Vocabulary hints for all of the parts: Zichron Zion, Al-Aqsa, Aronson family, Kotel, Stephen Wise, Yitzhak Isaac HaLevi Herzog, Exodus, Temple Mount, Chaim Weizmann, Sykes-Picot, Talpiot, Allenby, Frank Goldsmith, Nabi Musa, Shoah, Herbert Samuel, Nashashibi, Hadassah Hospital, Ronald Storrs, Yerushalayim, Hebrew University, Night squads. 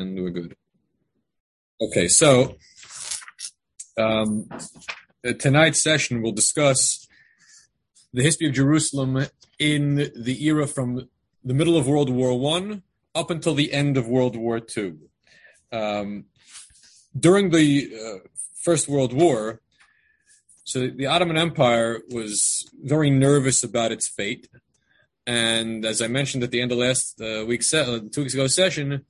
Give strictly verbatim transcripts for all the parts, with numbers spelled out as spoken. and we're good. Okay, so um, tonight's session will discuss the history of Jerusalem in the era from the middle of World War One up until the end of World War Two. Um, during the uh, First World War, so the Ottoman Empire was very nervous about its fate. And as I mentioned at the end of last uh, week's se- two weeks ago session,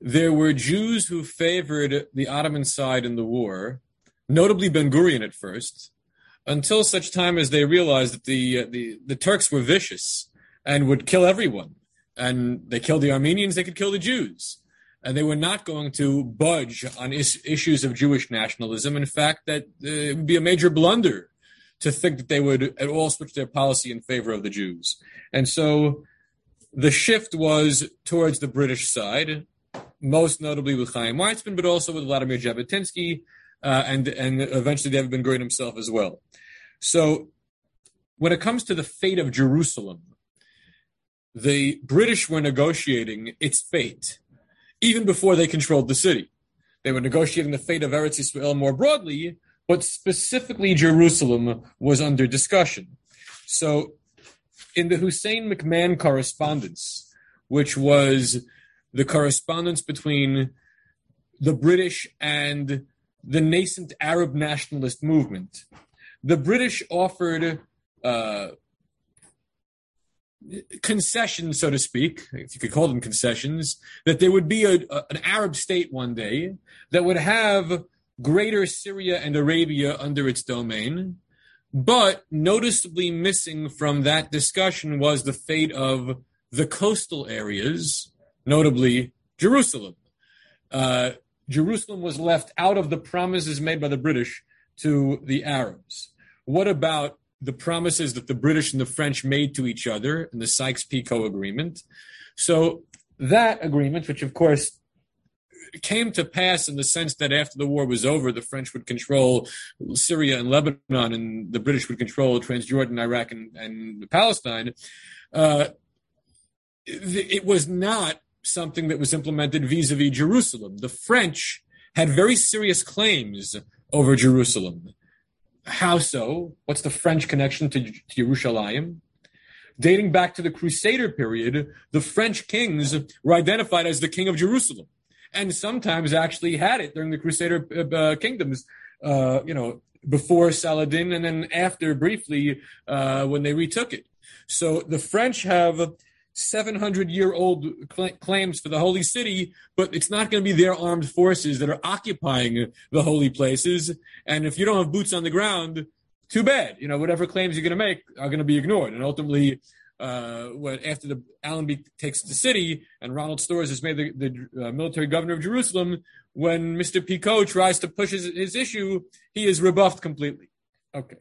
there were Jews who favored the Ottoman side in the war, notably Ben-Gurion at first, until such time as they realized that the, uh, the, the Turks were vicious and would kill everyone. And they killed the Armenians, they could kill the Jews. And they were not going to budge on is- issues of Jewish nationalism. In fact, that uh, it would be a major blunder to think that they would at all switch their policy in favor of the Jews. And so the shift was towards the British side, most notably with Chaim Weizmann, but also with Vladimir Jabotinsky, uh, and, and eventually David Ben-Gurion himself as well. So when it comes to the fate of Jerusalem, the British were negotiating its fate even before they controlled the city. They were negotiating the fate of Eretz Israel more broadly, but specifically Jerusalem was under discussion. So in the Hussein-McMahon correspondence, which was the correspondence between the British and the nascent Arab nationalist movement, the British offered uh, concessions, so to speak, if you could call them concessions, that there would be a, a, an Arab state one day that would have Greater Syria and Arabia under its domain, but noticeably missing from that discussion was the fate of the coastal areas, notably Jerusalem. Uh, Jerusalem was left out of the promises made by the British to the Arabs. What about the promises that the British and the French made to each other in the Sykes-Picot Agreement? So that agreement, which of course came to pass in the sense that after the war was over, the French would control Syria and Lebanon, and the British would control Transjordan, Iraq, and, and Palestine. Uh, it was not something that was implemented vis-a-vis Jerusalem. The French had very serious claims over Jerusalem. How so? What's the French connection to, to Yerushalayim? Dating back to the Crusader period, the French kings were identified as the King of Jerusalem, and sometimes actually had it during the Crusader uh, kingdoms, uh, you know, before Saladin and then after briefly uh, when they retook it. So the French have seven hundred year old cl- claims for the holy city, but it's not going to be their armed forces that are occupying the holy places. And if you don't have boots on the ground, too bad. You know, whatever claims you're going to make are going to be ignored. And ultimately, Uh, when, after the Allenby takes the city and Ronald Storrs is made the, the uh, military governor of Jerusalem, when Mister Picot tries to push his, his issue, he is rebuffed completely. Okay.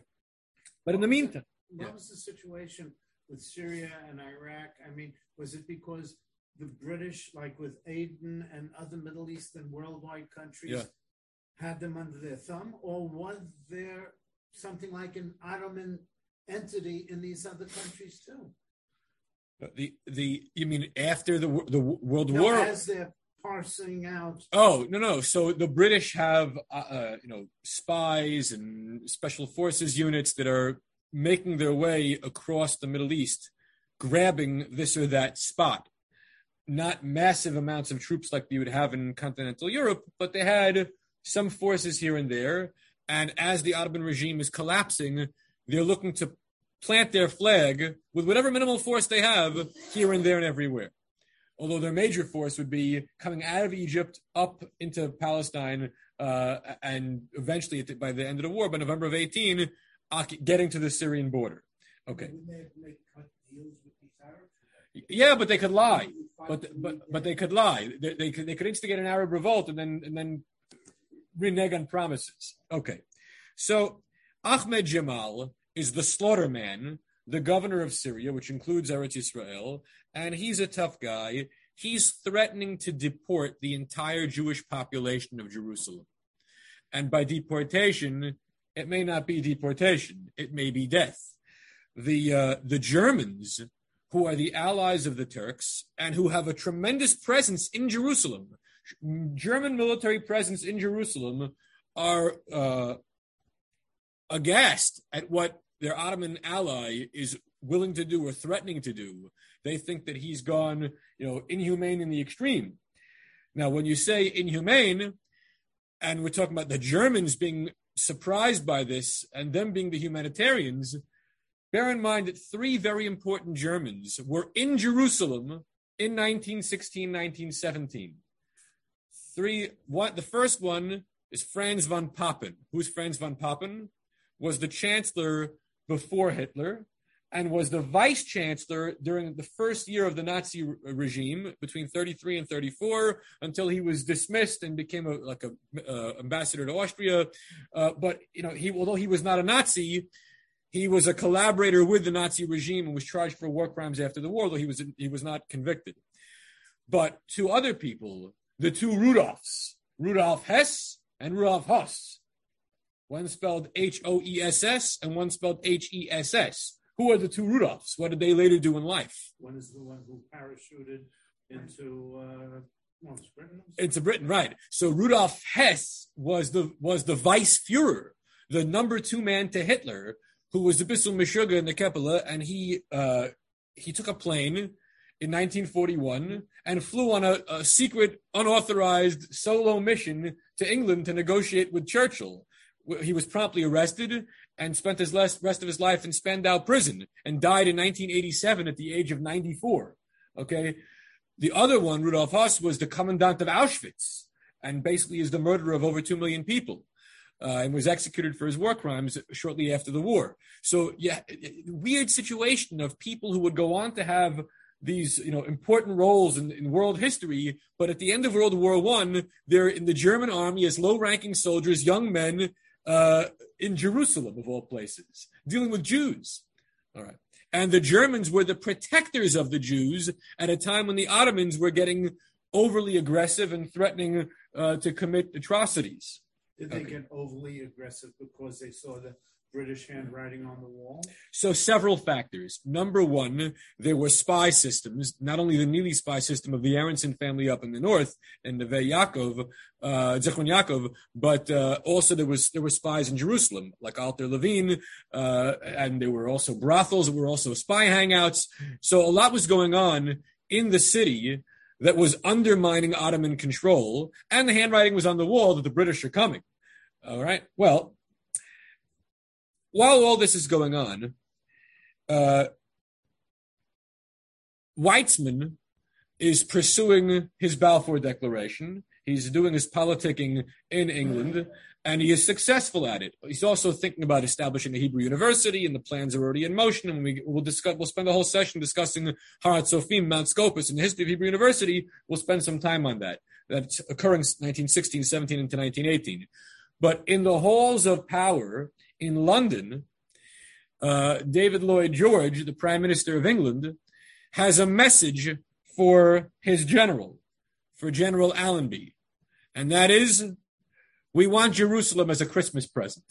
But in the meantime... What yeah. was the situation with Syria and Iraq? I mean, was it because the British, like with Aden and other Middle East and worldwide countries, yeah. had them under their thumb? Or was there something like an Ottoman entity in these other countries too? The the you mean after the the World no, War? As they're parsing out. Oh no no! So the British have uh, uh, you know spies and special forces units that are making their way across the Middle East, grabbing this or that spot. Not massive amounts of troops like you would have in continental Europe, but they had some forces here and there. And as the Ottoman regime is collapsing, they're looking to plant their flag with whatever minimal force they have here and there and everywhere. Although their major force would be coming out of Egypt up into Palestine uh, and eventually by the end of the war, by November of eighteen, getting to the Syrian border. Okay. Yeah, but they could lie. But but but they could lie. They, they could they could instigate an Arab revolt and then and then renege on promises. Okay. So Ahmed Jamal is the slaughterman, the governor of Syria, which includes Eretz Israel, and he's a tough guy. He's threatening to deport the entire Jewish population of Jerusalem. And by deportation, it may not be deportation, it may be death. The, uh, the Germans, who are the allies of the Turks and who have a tremendous presence in Jerusalem, German military presence in Jerusalem are uh, aghast at what their Ottoman ally is willing to do or threatening to do. They think that he's gone, you know, inhumane in the extreme. Now, when you say inhumane, and we're talking about the Germans being surprised by this and them being the humanitarians, bear in mind that three very important Germans were in Jerusalem in nineteen sixteen, nineteen seventeen. Three, one, the first one is Franz von Papen. Who's Franz von Papen? Was the chancellor before Hitler and was the vice chancellor during the first year of the Nazi regime between thirty-three and thirty-four until he was dismissed and became a, like a uh, ambassador to Austria. Uh, but, you know, he, although he was not a Nazi, he was a collaborator with the Nazi regime and was charged for war crimes after the war, though he was, he was not convicted. But two other people, the two Rudolfs, Rudolf Hess and Rudolf Hess, one spelled H O E S S and one spelled H E S S. Who are the two Rudolfs? What did they later do in life? One is the one who parachuted into uh, well, it's Britain. Into Britain, right. So Rudolf Hess was the was the vice Führer, the number two man to Hitler, who was the Bissel Meshuggah in the Keppeler, and he uh, he took a plane in nineteen forty-one and flew on a, a secret, unauthorized solo mission to England to negotiate with Churchill. He was promptly arrested and spent his last, rest of his life in Spandau prison and died in nineteen eighty-seven at the age of ninety-four. Okay. The other one, Rudolf Hess, was the commandant of Auschwitz and basically is the murderer of over two million people uh, and was executed for his war crimes shortly after the war. So yeah, weird situation of people who would go on to have these, you know, important roles in, in world history, but at the end of World War One, they're in the German army as low-ranking soldiers, young men, Uh, in Jerusalem, of all places, dealing with Jews. All right. And the Germans were the protectors of the Jews at a time when the Ottomans were getting overly aggressive and threatening uh, to commit atrocities. Did they okay. get overly aggressive because they saw the British handwriting on the wall? So several factors. Number one, there were spy systems, not only the Neely spy system of the Aronson family up in the north and the Neve Yaakov, uh, Zichron Yaakov, but uh, also there was there were spies in Jerusalem, like Alter Levine, uh, and there were also brothels, there were also spy hangouts. So a lot was going on in the city that was undermining Ottoman control, and the handwriting was on the wall that the British are coming. All right, well, while all this is going on, uh, Weizmann is pursuing his Balfour Declaration. He's doing his politicking in England, and he is successful at it. He's also thinking about establishing a Hebrew university, and the plans are already in motion. And we will discuss. We'll spend a whole session discussing Harat Sofim, Mount Scopus, and the history of Hebrew University. We'll spend some time on that. That's occurring nineteen sixteen, seventeen, into nineteen eighteen. But in the halls of power in London, uh, David Lloyd George, the Prime Minister of England, has a message for his general, for General Allenby. And that is, we want Jerusalem as a Christmas present.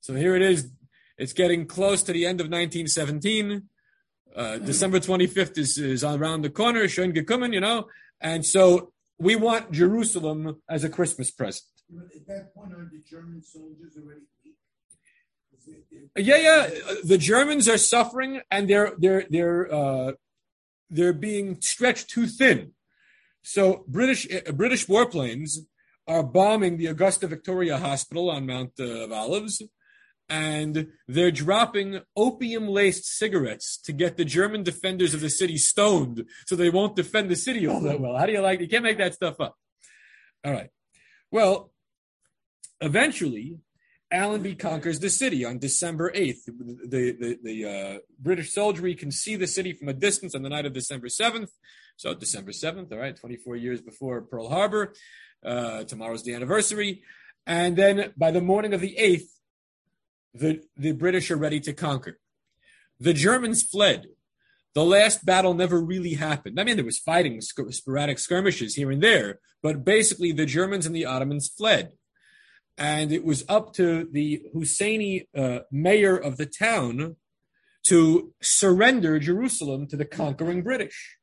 So here it is. It's getting close to the end of nineteen seventeen. Uh, December twenty-fifth is, is around the corner, Schön gekommen, you know. And so we want Jerusalem as a Christmas present. At that point, are the German soldiers already weak? Yeah, yeah. The Germans are suffering, and they're they're they're uh, they're being stretched too thin. So British uh, British warplanes are bombing the Augusta Victoria Hospital on Mount uh, of Olives, and they're dropping opium-laced cigarettes to get the German defenders of the city stoned, so they won't defend the city all that well. How do you like it? You can't make that stuff up. All right. Well, eventually, Allenby conquers the city on December eighth. The, the, the uh, British soldiery can see the city from a distance on the night of December seventh. So December seventh, all right, twenty-four years before Pearl Harbor. Uh, tomorrow's the anniversary. And then by the morning of the eighth, the, the British are ready to conquer. The Germans fled. The last battle never really happened. I mean, there was fighting, sc- sporadic skirmishes here and there, but basically the Germans and the Ottomans fled. And it was up to the Husseini uh, mayor of the town to surrender Jerusalem to the conquering British.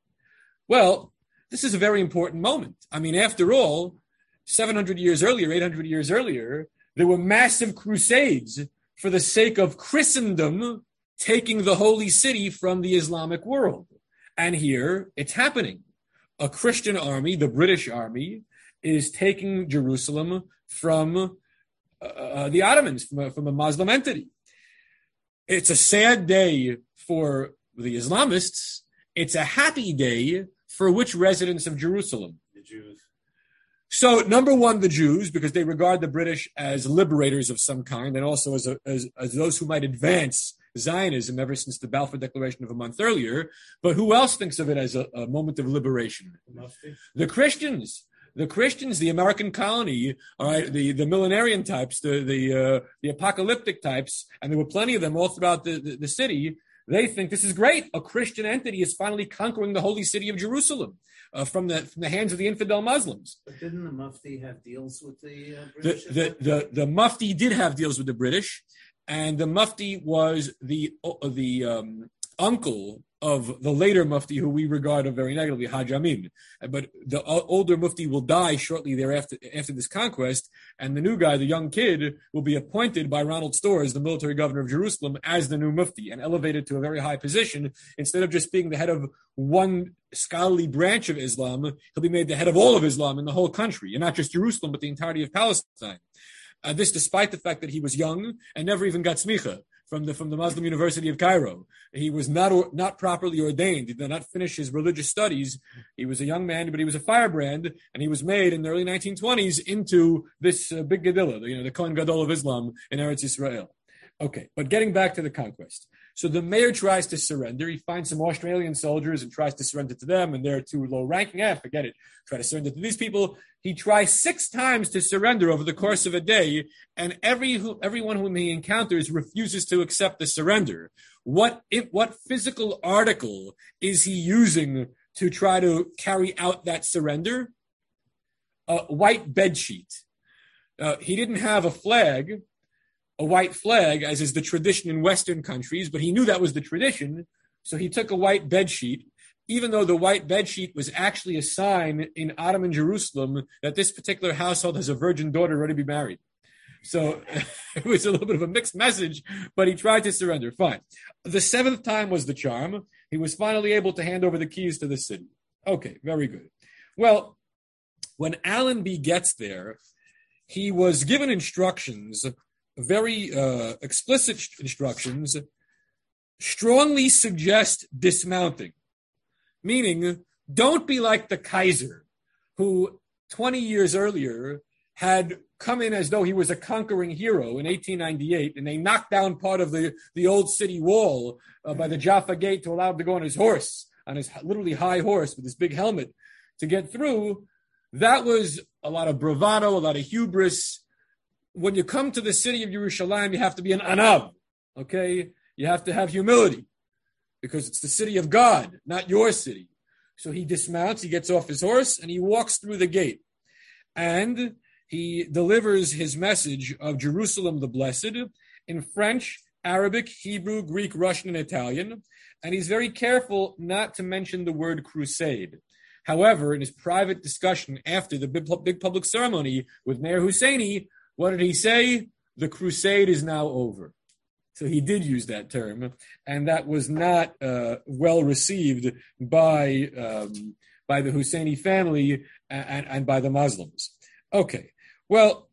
Well, This is a very important moment. I mean, after all, seven hundred years earlier, eight hundred years earlier, there were massive crusades for the sake of Christendom taking the holy city from the Islamic world. And here it's happening. A Christian army, the British army, is taking Jerusalem from uh, the Ottomans, from a, from a Muslim entity. It's a sad day for the Islamists. It's a happy day for which residents of Jerusalem? The Jews. So, number one, the Jews, because they regard the British as liberators of some kind, and also as, a, as, as those who might advance Zionism ever since the Balfour Declaration of a month earlier. But who else thinks of it as a, a moment of liberation? The Christians. The Christians, the American colony, all right, the, the millenarian types, the the, uh, the apocalyptic types, and there were plenty of them all throughout the, the, the city. They think this is great. A Christian entity is finally conquering the holy city of Jerusalem uh, from the from the hands of the infidel Muslims. But didn't the Mufti have deals with the uh, British? The the, the the Mufti did have deals with the British, and the Mufti was the uh, the um, uncle of the later Mufti, who we regard very negatively, Haj Amin. But the older Mufti will die shortly thereafter after this conquest, and the new guy, the young kid, will be appointed by Ronald Storrs, the military governor of Jerusalem, as the new Mufti, and elevated to a very high position. Instead of just being the head of one scholarly branch of Islam, he'll be made the head of all of Islam in the whole country, and not just Jerusalem, but the entirety of Palestine. Uh, this despite the fact that he was young and never even got smicha from the from the Muslim University of Cairo. He was not or, not properly ordained. He did not finish his religious studies. He was a young man, but he was a firebrand, and he was made in the early nineteen twenties into this uh, big Gedilla, you know, the Kohen Gadol of Islam in Eretz Israel. Okay, but getting back to the conquest. So the mayor tries to surrender. He finds some Australian soldiers and tries to surrender to them, and they're too low-ranking. Ah, forget it. Try to surrender to these people. He tries six times to surrender over the course of a day, and every who, everyone whom he encounters refuses to accept the surrender. What if, what physical article is he using to try to carry out that surrender? A white bedsheet. Uh, he didn't have a flag. A white flag, as is the tradition in Western countries, but he knew that was the tradition, so he took a white bedsheet, even though the white bedsheet was actually a sign in Ottoman Jerusalem that this particular household has a virgin daughter ready to be married. So it was a little bit of a mixed message, but he tried to surrender. Fine. The seventh time was the charm. He was finally able to hand over the keys to the city. Okay, very good. Well, when Allenby gets there, he was given instructions, very uh, explicit instructions, strongly suggest dismounting, meaning don't be like the Kaiser, who twenty years earlier had come in as though he was a conquering hero in eighteen ninety-eight, and they knocked down part of the, the old city wall uh, by the Jaffa Gate to allow him to go on his horse, on his literally high horse with his big helmet to get through. That was a lot of bravado, a lot of hubris. When you come to the city of Yerushalayim, you have to be an anab, okay? You have to have humility, because it's the city of God, not your city. So he dismounts, he gets off his horse, and he walks through the gate. And he delivers his message of Jerusalem the Blessed in French, Arabic, Hebrew, Greek, Russian, and Italian. And he's very careful not to mention the word crusade. However, in his private discussion after the big public ceremony with Mayor Husseini, what did he say? The crusade is now over. So he did use that term, and that was not uh, well received by um, by the Husseini family and, and by the Muslims. Okay, well,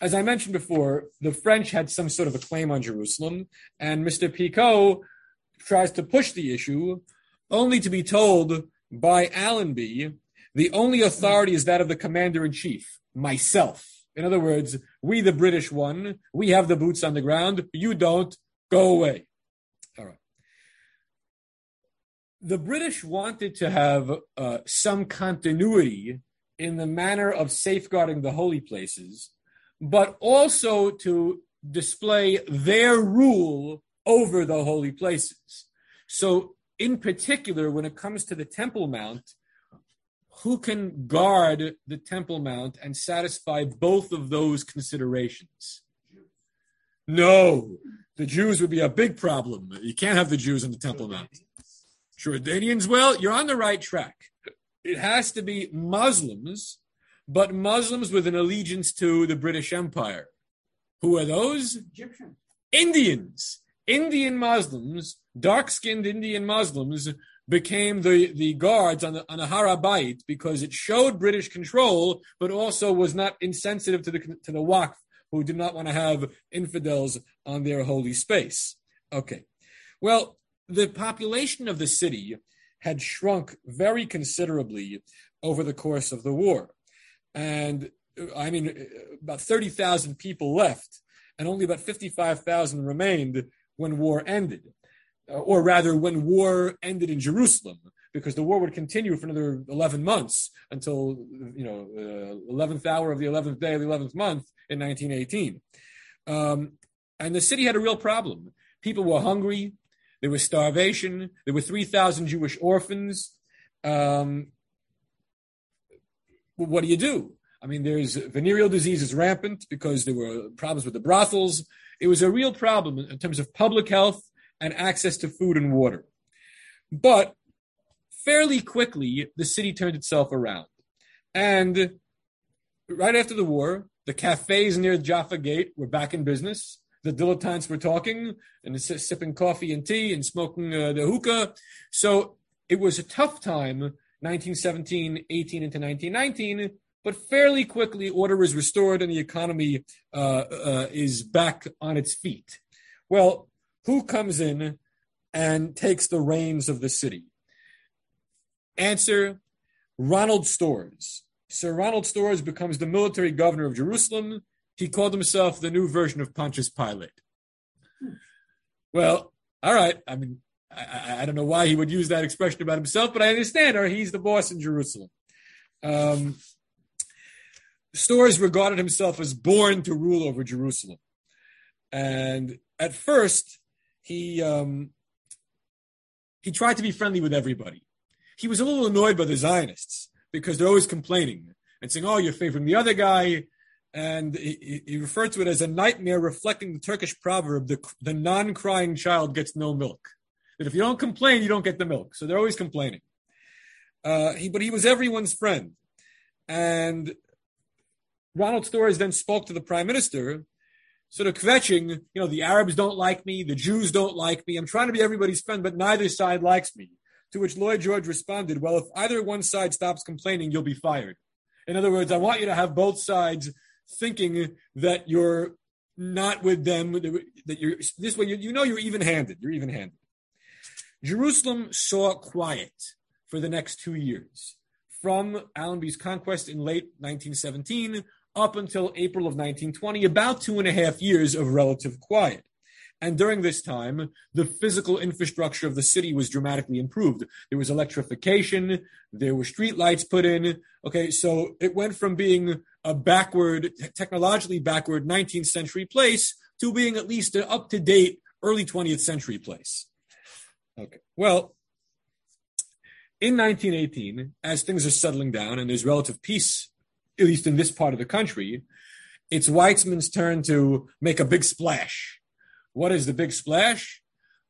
as I mentioned before, the French had some sort of a claim on Jerusalem, and Mister Picot tries to push the issue, only to be told by Allenby, the only authority is that of the commander-in-chief, myself. In other words, we, the British, won. We have the boots on the ground. You don't. Go away. All right. The British wanted to have uh, some continuity in the manner of safeguarding the holy places, but also to display their rule over the holy places. So, in particular, when it comes to the Temple Mount, who can guard the Temple Mount and satisfy both of those considerations? No, the Jews would be a big problem. You can't have the Jews on the Temple Mount. Jordanians, well, you're on the right track. It has to be Muslims, but Muslims with an allegiance to the British Empire. Who are those? Egyptians. Indians. Indian Muslims, dark-skinned Indian Muslims, became the, the guards on the, on the Harabait because it showed British control, but also was not insensitive to the to the Waqf, who did not want to have infidels on their holy space. Okay. Well, the population of the city had shrunk very considerably over the course of the war. And, I mean, about thirty thousand people left, and only about fifty-five thousand remained when war ended, or rather when war ended in Jerusalem, because the war would continue for another eleven months until, you know, uh, eleventh hour of the eleventh day of the eleventh month in nineteen eighteen. Um, and the city had a real problem. People were hungry. There was starvation. There were three thousand Jewish orphans. Um, what do you do? I mean, there's venereal disease is rampant because there were problems with the brothels. It was a real problem in terms of public health and access to food and water. But fairly quickly, the city turned itself around. And right after the war, the cafes near Jaffa Gate were back in business. The dilettantes were talking and sipping coffee and tea and smoking uh, the hookah. So it was a tough time, nineteen seventeen, eighteen into nineteen nineteen, but fairly quickly order is restored and the economy uh, uh, is back on its feet. Well, who comes in and takes the reins of the city? Answer, Ronald Storrs. Sir Ronald Storrs becomes the military governor of Jerusalem. He called himself the new version of Pontius Pilate. Well, all right. I mean, I, I don't know why he would use that expression about himself, but I understand, or he's the boss in Jerusalem. Um, Storrs regarded himself as born to rule over Jerusalem. And at first, he um, he tried to be friendly with everybody. He was a little annoyed by the Zionists because they're always complaining and saying, oh, you're favoring the other guy. And he, he referred to it as a nightmare reflecting the Turkish proverb, the, the non-crying child gets no milk. That if you don't complain, you don't get the milk. So they're always complaining. Uh, he, but he was everyone's friend. And Ronald Storrs then spoke to the prime minister, sort of kvetching, you know, the Arabs don't like me, the Jews don't like me. I'm trying to be everybody's friend, but neither side likes me. To which Lloyd George responded, well, if either one side stops complaining, you'll be fired. In other words, I want you to have both sides thinking that you're not with them, that you're this way, you, you know, you're even-handed. You're even-handed. Jerusalem saw quiet for the next two years, from Allenby's conquest in late nineteen seventeen up until April of nineteen twenty, about two and a half years of relative quiet. And during this time, the physical infrastructure of the city was dramatically improved. There was electrification. There were street lights put in. Okay, so it went from being a backward, technologically backward nineteenth century place to being at least an up-to-date early twentieth century place. Okay, well, in nineteen eighteen, as things are settling down and there's relative peace, at least in this part of the country, it's Weizmann's turn to make a big splash. What is the big splash?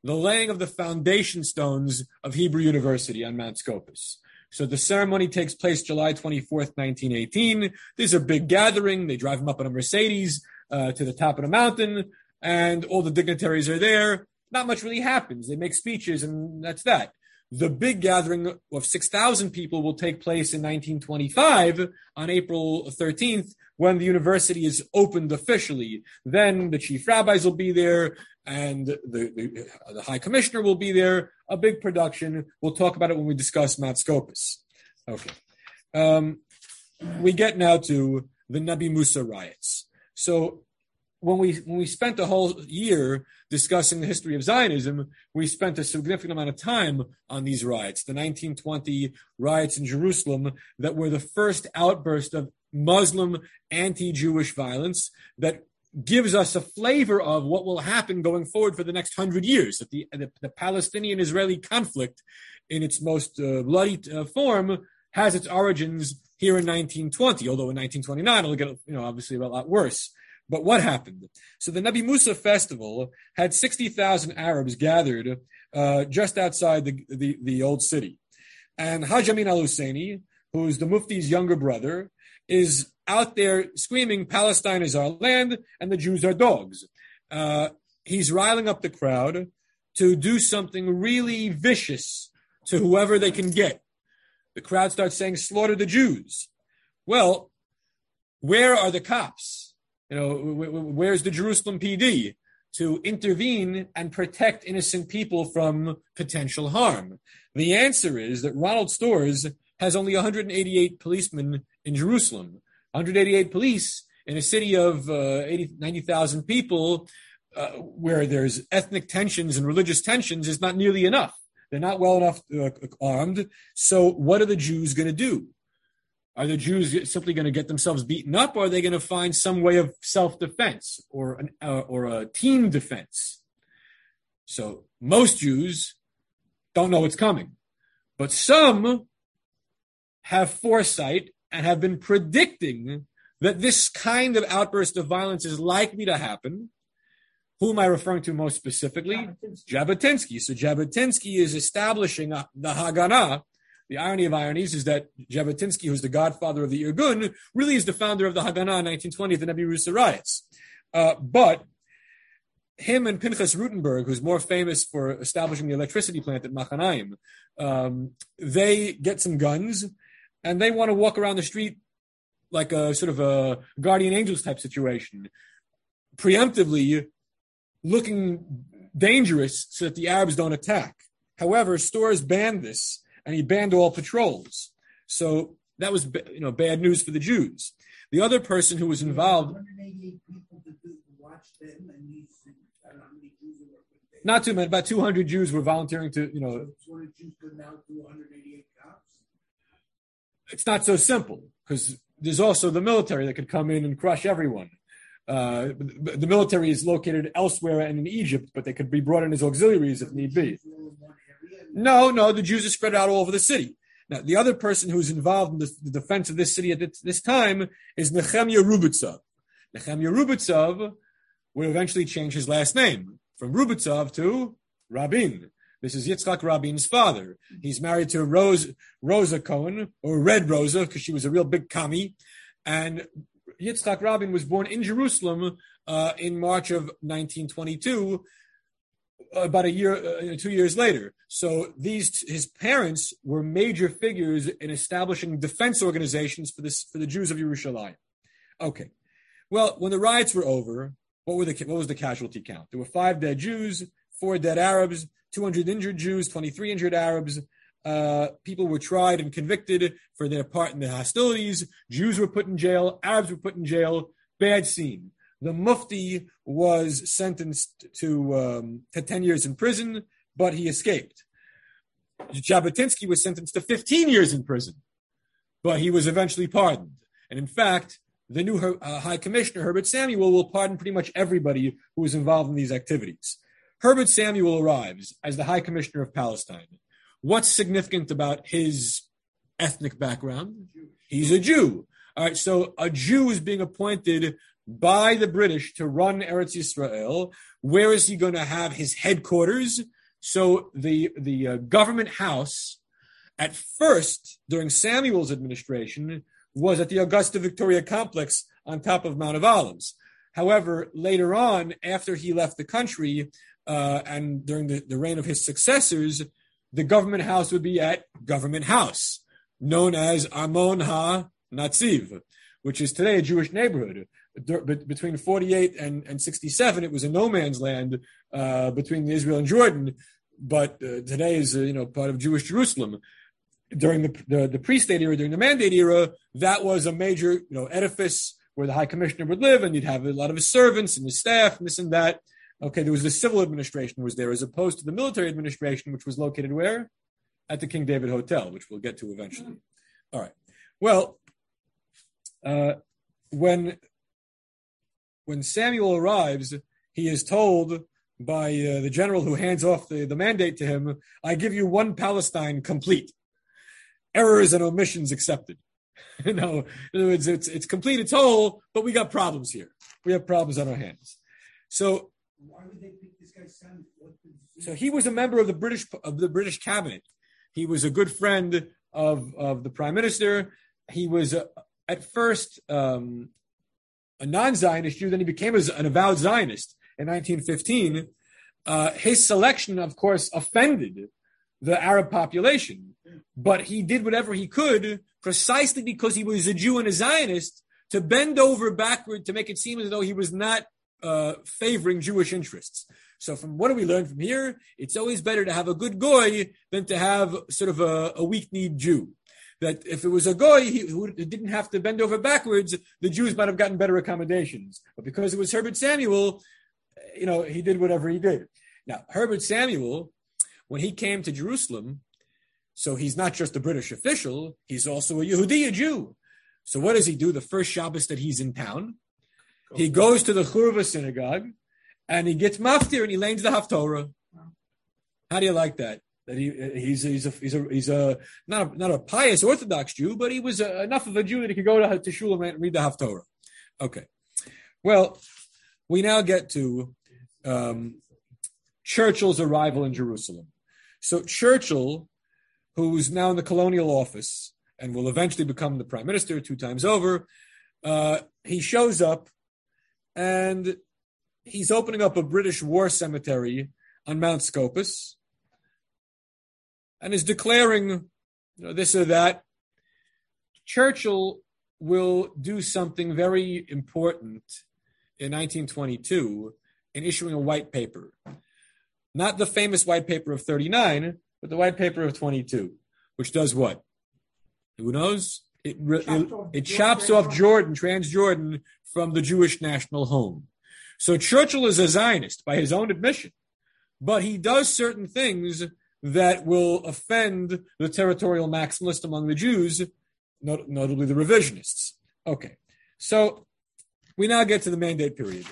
The laying of the foundation stones of Hebrew University on Mount Scopus. So the ceremony takes place July twenty-fourth, nineteen eighteen. There's a big gathering. They drive them up in a Mercedes uh, to the top of the mountain, and all the dignitaries are there. Not much really happens. They make speeches, and that's that. The big gathering of six thousand people will take place in nineteen twenty-five on April thirteenth, when the university is opened officially. Then the chief rabbis will be there and the, the, the high commissioner will be there. A big production. We'll talk about it when we discuss Mount Scopus. Okay. Um, we get now to the Nabi Musa riots. So When we when we spent a whole year discussing the history of Zionism, we spent a significant amount of time on these riots, the nineteen twenty riots in Jerusalem that were the first outburst of Muslim anti-Jewish violence that gives us a flavor of what will happen going forward for the next hundred years, that the, the, the Palestinian-Israeli conflict in its most uh, bloody uh, form has its origins here in nineteen twenty, although in nineteen twenty-nine it'll get, you know, obviously a lot worse. But what happened? So the Nabi Musa festival had sixty thousand Arabs gathered uh, just outside the, the, the old city. And Haj Amin al-Husseini, who is the Mufti's younger brother, is out there screaming, Palestine is our land and the Jews are dogs. Uh, he's riling up the crowd to do something really vicious to whoever they can get. The crowd starts saying, slaughter the Jews. Well, where are the cops? You know, where's the Jerusalem P D to intervene and protect innocent people from potential harm? The answer is that Ronald Storrs has only one hundred eighty-eight policemen in Jerusalem. one hundred eighty-eight police in a city of uh, ninety thousand people uh, where there's ethnic tensions and religious tensions is not nearly enough. They're not well enough uh, armed. So what are the Jews going to do? Are the Jews simply going to get themselves beaten up, or are they going to find some way of self-defense or an uh, or a team defense? So most Jews don't know what's coming, but some have foresight and have been predicting that this kind of outburst of violence is likely to happen. Who am I referring to most specifically? Jabotinsky. Jabotinsky. So Jabotinsky is establishing the Haganah. The irony of ironies is that Jabotinsky, who's the godfather of the Irgun, really is the founder of the Haganah in nineteen twenty at the Nebuchadnezzar riots. Uh, but him and Pinchas Rutenberg, who's more famous for establishing the electricity plant at Machanaim, um, they get some guns and they want to walk around the street like a sort of a guardian angels type situation, preemptively looking dangerous so that the Arabs don't attack. However, Storrs banned this, and he banned all patrols. So that was, you know, bad news for the Jews. The other person who was involved, not too many, about two hundred Jews were volunteering to, you know, it's not so simple because there's also the military that could come in and crush everyone. Uh, the military is located elsewhere and in Egypt, but they could be brought in as auxiliaries if need be. No, no, the Jews are spread out all over the city. Now, the other person who's involved in the, the defense of this city at this, this time is Nechemya Rubitsov. Nechemya Rubitsov would eventually change his last name from Rubitsov to Rabin. This is Yitzchak Rabin's father. He's married to Rose, Rosa Cohen, or Red Rosa, because she was a real big commie. And Yitzchak Rabin was born in Jerusalem uh, in March of nineteen twenty-two, about a year, uh, two years later. So these, his parents were major figures in establishing defense organizations for this, for the Jews of Yerushalayim. Okay. Well, when the riots were over, what were the, what was the casualty count? There were five dead Jews, four dead Arabs, two hundred injured Jews, twenty-three injured Arabs. Uh, people were tried and convicted for their part in the hostilities. Jews were put in jail. Arabs were put in jail. Bad scene. The Mufti was sentenced to, um, to ten years in prison, but he escaped. Jabotinsky was sentenced to fifteen years in prison, but he was eventually pardoned. And in fact, the new uh, High Commissioner, Herbert Samuel, will pardon pretty much everybody who was involved in these activities. Herbert Samuel arrives as the High Commissioner of Palestine. What's significant about his ethnic background? He's a Jew. All right, so a Jew is being appointed by the British to run Eretz Israel. Where is he going to have his headquarters? So the, the uh, government house, at first, during Samuel's administration, was at the Augusta Victoria complex on top of Mount of Olives. However, later on, after he left the country, uh, and during the, the reign of his successors, the government house would be at Government House, known as Amon HaNatziv, which is today a Jewish neighborhood. Between forty-eight and, and sixty-seven, it was a no man's land uh, between Israel and Jordan, but uh, today is uh, you know part of Jewish Jerusalem. During the, the the pre-state era, during the Mandate era, that was a major you know edifice where the High Commissioner would live, and you'd have a lot of his servants and his staff and this and that. Okay, there was the civil administration was there as opposed to the military administration, which was located where? At the King David Hotel, which we'll get to eventually. All right. Well, uh, when When Samuel arrives, he is told by uh, the general who hands off the, the mandate to him, I give you one Palestine complete. Errors and omissions accepted. you know, in other words, it's, it's complete, it's whole, but we got problems here. We have problems on our hands. So, why would they pick this guy Samuel? So he was a member of the British of the British cabinet. He was a good friend of, of the prime minister. He was uh, at first um, a non-Zionist Jew, then he became an avowed Zionist in nineteen fifteen. Uh, his selection, of course, offended the Arab population, but he did whatever he could precisely because he was a Jew and a Zionist to bend over backward to make it seem as though he was not uh, favoring Jewish interests. So from what do we learn from here? It's always better to have a good goy than to have sort of a, a weak-kneed Jew. That if it was a goy he, who didn't have to bend over backwards, the Jews might have gotten better accommodations. But because it was Herbert Samuel, you know, he did whatever he did. Now, Herbert Samuel, when he came to Jerusalem, so he's not just a British official, he's also a Yehudi, a Jew. So what does he do the first Shabbos that he's in town? Go. He goes to the Churva synagogue, and he gets maftir, and he lanes the Haftorah. Wow. How do you like that? That he he's he's a he's a he's a not a, not a pious Orthodox Jew, but he was a, enough of a Jew that he could go to, to Shulam and read the Haftorah. Okay, well, we now get to um, Churchill's arrival in Jerusalem. So Churchill, who's now in the colonial office and will eventually become the prime minister two times over, uh, he shows up and he's opening up a British war cemetery on Mount Scopus and is declaring, you know, this or that. Churchill will do something very important in nineteen twenty-two in issuing a white paper. Not the famous white paper of thirty-nine, but the white paper of twenty-two, which does what? Who knows? It, it, it, it chops off Jordan, Transjordan, from the Jewish national home. So Churchill is a Zionist by his own admission, but he does certain things that will offend the territorial maximalist among the Jews, not, notably the revisionists. Okay, so we now get to the mandate period.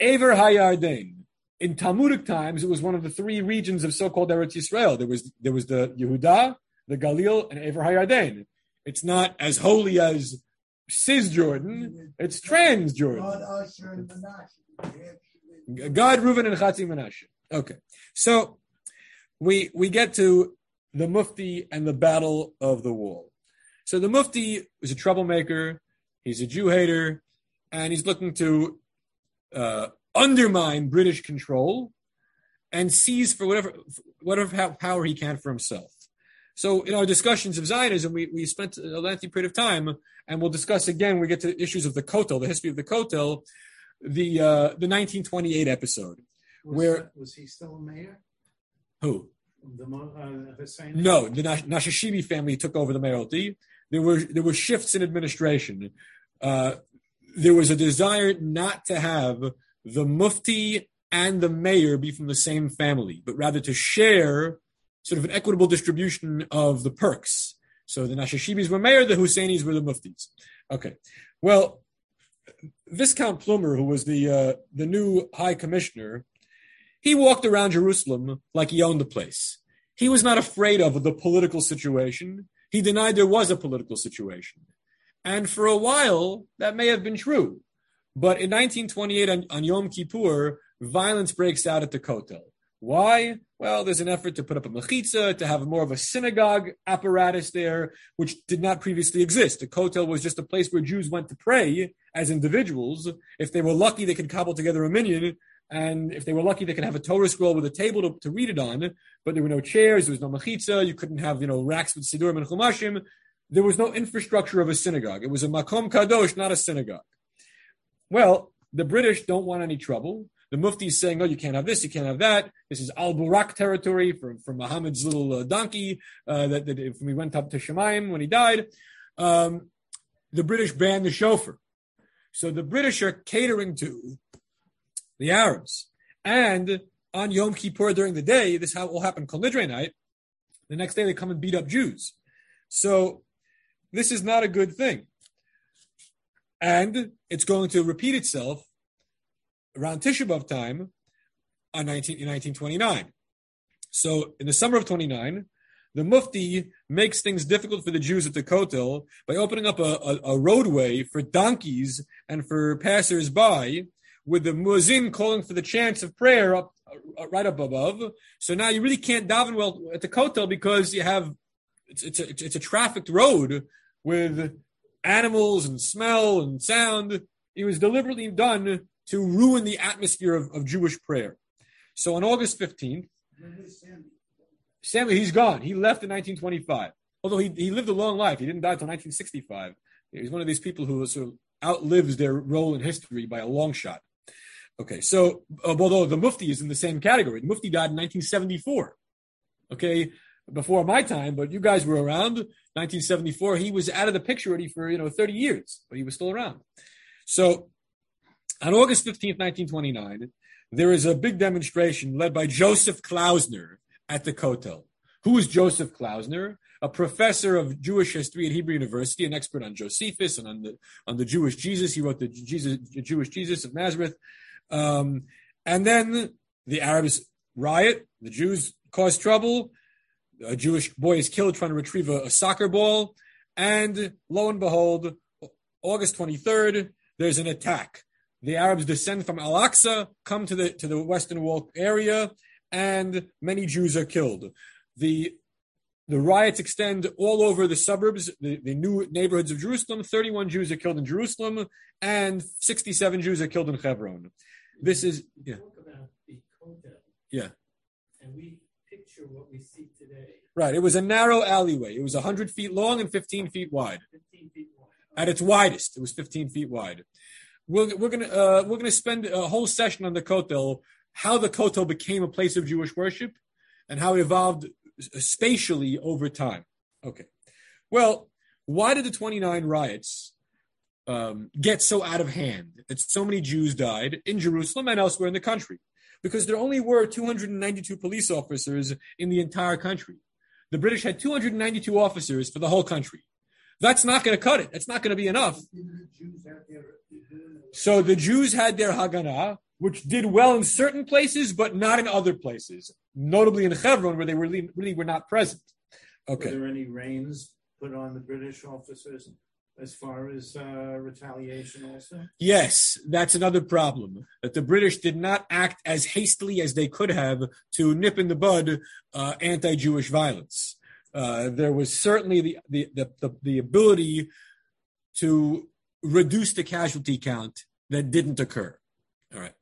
Aver HaYarden. In Talmudic times, it was one of the three regions of so-called Eretz Israel. There was there was the Yehuda, the Galil, and Ever HaYarden. It's not as holy as Cisjordan; it's Transjordan. God, Asher, and Menashe. God, Reuven, and Chatzi Menashe. Okay, so we we get to the Mufti and the Battle of the Wall. So the Mufti was a troublemaker. He's a Jew hater, and he's looking to Uh, undermine British control and seize for whatever whatever power he can for himself. So in our discussions of Zionism, we, we spent a lengthy period of time, and we'll discuss again, we get to issues of the Kotel, the history of the Kotel, the uh, the nineteen twenty-eight episode. Was where that, was he still mayor? Who? The uh, Husseini? No, the Nash- Nashashibi family took over the mayoralty. There were, there were shifts in administration. Uh, there was a desire not to have the mufti and the mayor be from the same family, but rather to share sort of an equitable distribution of the perks. So the Nashashibis were mayor, the Husseinis were the muftis. Okay, well, Viscount Plumer, who was the uh, the new high commissioner, he walked around Jerusalem like he owned the place. He was not afraid of the political situation. He denied there was a political situation. And for a while, that may have been true. But in nineteen twenty-eight, on, on Yom Kippur, violence breaks out at the Kotel. Why? Well, there's an effort to put up a mechitza, to have more of a synagogue apparatus there, which did not previously exist. The Kotel was just a place where Jews went to pray as individuals. If they were lucky, they could cobble together a minyan. And if they were lucky, they could have a Torah scroll with a table to, to read it on. But there were no chairs. There was no mechitza. You couldn't have, you know, racks with sidurim and chumashim. There was no infrastructure of a synagogue. It was a makom kadosh, not a synagogue. Well, the British don't want any trouble. The Mufti is saying, oh, you can't have this, you can't have that. This is Al-Burak territory from, from Muhammad's little uh, donkey uh, that, that if we went up to Shemaim when he died. Um, the British banned the shofar. So the British are catering to the Arabs. And on Yom Kippur during the day, this all happened Kol Nidre night. The next day they come and beat up Jews. So this is not a good thing. And it's going to repeat itself around Tisha B'Av time on nineteen, in nineteen twenty-nine. So in the summer of twenty-nine, the Mufti makes things difficult for the Jews at the Kotel by opening up a, a, a roadway for donkeys and for passers-by with the muezzin calling for the chants of prayer up right up above. So now you really can't daven well at the Kotel because you have it's it's a, it's a trafficked road with animals and smell and sound. It was deliberately done to ruin the atmosphere of, of Jewish prayer. So on August fifteenth, Samuel, he's gone. He left in nineteen twenty-five. Although he, he lived a long life. He didn't die until nineteen sixty-five. He's one of these people who sort of outlives their role in history by a long shot. Okay, so although the Mufti is in the same category. The Mufti died in nineteen seventy-four. Okay, before my time, but you guys were around. nineteen seventy-four, he was out of the picture already for, you know, thirty years, but he was still around. So on August fifteenth, nineteen twenty-nine, there is a big demonstration led by Joseph Klausner at the Kotel. Who is Joseph Klausner? A professor of Jewish history at Hebrew University, an expert on Josephus and on the on the Jewish Jesus. He wrote the Jesus, Jewish Jesus of Nazareth. Um, and then the Arabs riot. The Jews cause trouble. A Jewish boy is killed trying to retrieve a, a soccer ball. And lo and behold, August twenty-third, there's an attack. The Arabs descend from Al-Aqsa, come to the to the Western Wall area, and many Jews are killed. The The riots extend all over the suburbs, the, the new neighborhoods of Jerusalem. thirty-one Jews are killed in Jerusalem, and sixty-seven Jews are killed in Hebron. This is... We yeah. talk about the Kotel. Yeah. And we picture what we see today. Right. It was a narrow alleyway. It was one hundred feet long and fifteen feet wide. fifteen feet wide. At its widest, it was fifteen feet wide. We're, we're going uh, we're gonna spend a whole session on the Kotel, how the Kotel became a place of Jewish worship, and how it evolved spatially over time. Okay. Well, why did the twenty-nine riots um, get so out of hand that so many Jews died in Jerusalem and elsewhere in the country? Because there only were two hundred ninety-two police officers in the entire country. The British had two hundred ninety-two officers for the whole country. That's not going to cut it. That's not going to be enough. So the Jews had their Haganah, which did well in certain places, but not in other places, notably in Hebron, where they really, really were not present. Okay. Were there any reins put on the British officers as far as uh, retaliation also? Yes, that's another problem, that the British did not act as hastily as they could have to nip in the bud uh, anti-Jewish violence. Uh, there was certainly the, the, the, the, the ability to reduce the casualty count that didn't occur. All right.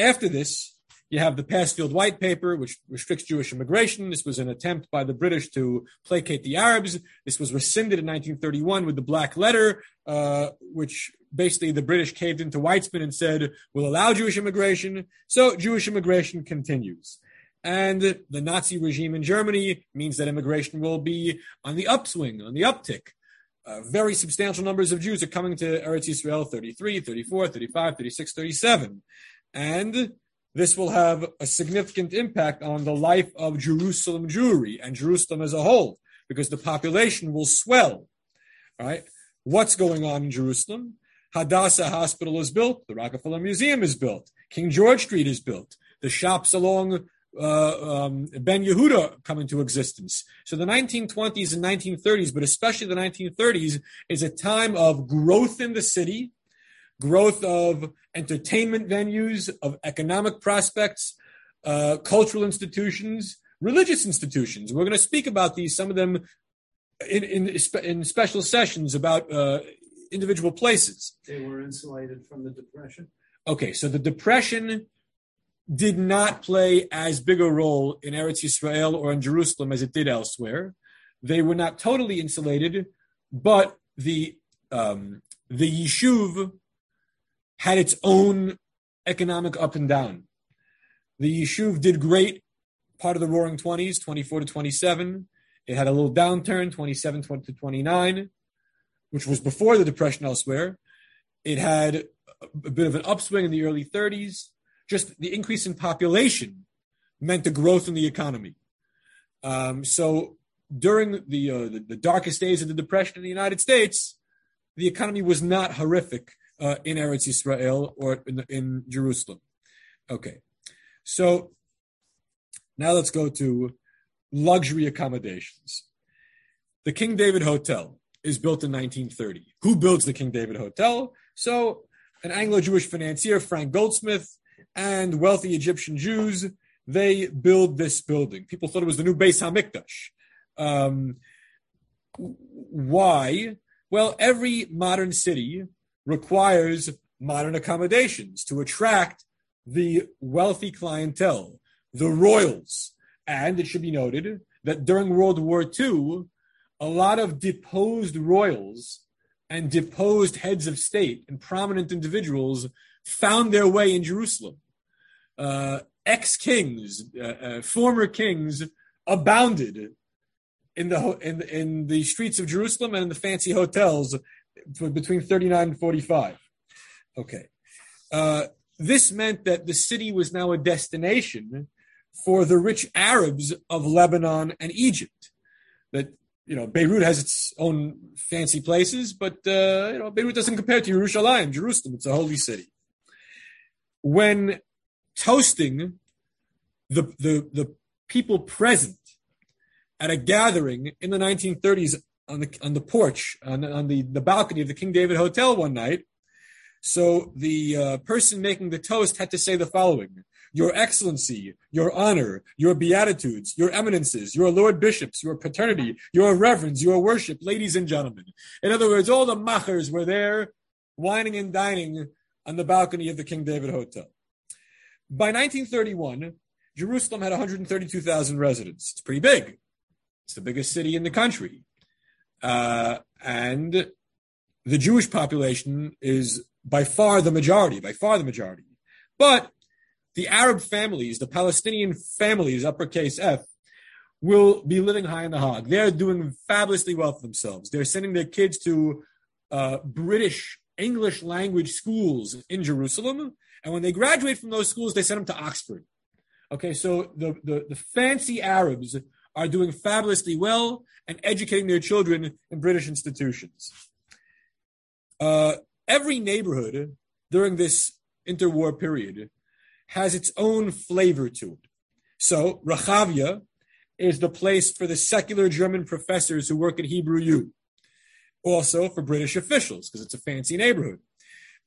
After this, you have the Passfield White Paper, which restricts Jewish immigration. This was an attempt by the British to placate the Arabs. This was rescinded in nineteen thirty-one with the Black Letter, uh, which basically the British caved into Weizmann and said, we'll allow Jewish immigration. So Jewish immigration continues. And the Nazi regime in Germany means that immigration will be on the upswing, on the uptick. Uh, very substantial numbers of Jews are coming to Eretz Israel, thirty-three, thirty-four, thirty-five, thirty-six, thirty-seven. And this will have a significant impact on the life of Jerusalem Jewry and Jerusalem as a whole, because the population will swell. All right. What's going on in Jerusalem? Hadassah Hospital is built. The Rockefeller Museum is built. King George Street is built. The shops along uh, um, Ben Yehuda come into existence. So the nineteen twenties and nineteen thirties, but especially the nineteen thirties, is a time of growth in the city, growth of entertainment venues, of economic prospects, uh, cultural institutions, religious institutions. We're going to speak about these, some of them in in, in special sessions about uh, individual places. They were insulated from the Depression. Okay, so the Depression did not play as big a role in Eretz Israel or in Jerusalem as it did elsewhere. They were not totally insulated, but the um, the yishuv had its own economic up and down. The yeshuv did great part of the roaring twenties, twenty-four to twenty-seven. It had a little downturn, twenty-seven to twenty-nine, which was before the Depression elsewhere. It had a bit of an upswing in the early thirties. Just the increase in population meant the growth in the economy. Um, so during the, uh, the the darkest days of the Depression in the United States, the economy was not horrific Uh, in Eretz Israel or in, in Jerusalem. Okay, so now let's go to luxury accommodations. The King David Hotel is built in nineteen thirty. Who builds the King David Hotel? So an Anglo-Jewish financier, Frank Goldsmith, and wealthy Egyptian Jews, they build this building. People thought it was the new Beis HaMikdash. Um, why? Well, every modern city requires modern accommodations to attract the wealthy clientele, the royals. And it should be noted that during World War Two, a lot of deposed royals and deposed heads of state and prominent individuals found their way in Jerusalem. Uh, ex-kings, uh, uh, former kings abounded in the ho- in, in the streets of Jerusalem and in the fancy hotels for between thirty-nine and forty-five. Okay. Uh, this meant that the city was now a destination for the rich Arabs of Lebanon and Egypt. That, you know, Beirut has its own fancy places, but, uh, you know, Beirut doesn't compare to Yerushalayim, Jerusalem. It's a holy city. When toasting the, the, the people present at a gathering in the nineteen thirties on the, on the porch, on, on the, the balcony of the King David Hotel one night, so the uh, person making the toast had to say the following: Your Excellency, Your Honor, Your Beatitudes, Your Eminences, Your Lord Bishops, Your Paternity, Your Reverends, Your Worship, Ladies and Gentlemen. In other words, all the machers were there whining and dining on the balcony of the King David Hotel. By nineteen thirty-one, Jerusalem had one hundred thirty-two thousand residents. It's pretty big. It's the biggest city in the country. Uh, and the Jewish population is by far the majority, by far the majority. But the Arab families, the Palestinian families, uppercase F, will be living high in the hog. They're doing fabulously well for themselves. They're sending their kids to uh, British English language schools in Jerusalem. And when they graduate from those schools, they send them to Oxford. Okay, so the, the, the fancy Arabs are doing fabulously well and educating their children in British institutions. Uh, every neighborhood during this interwar period has its own flavor to it. So Rechavia is the place for the secular German professors who work at Hebrew U, also for British officials, because it's a fancy neighborhood.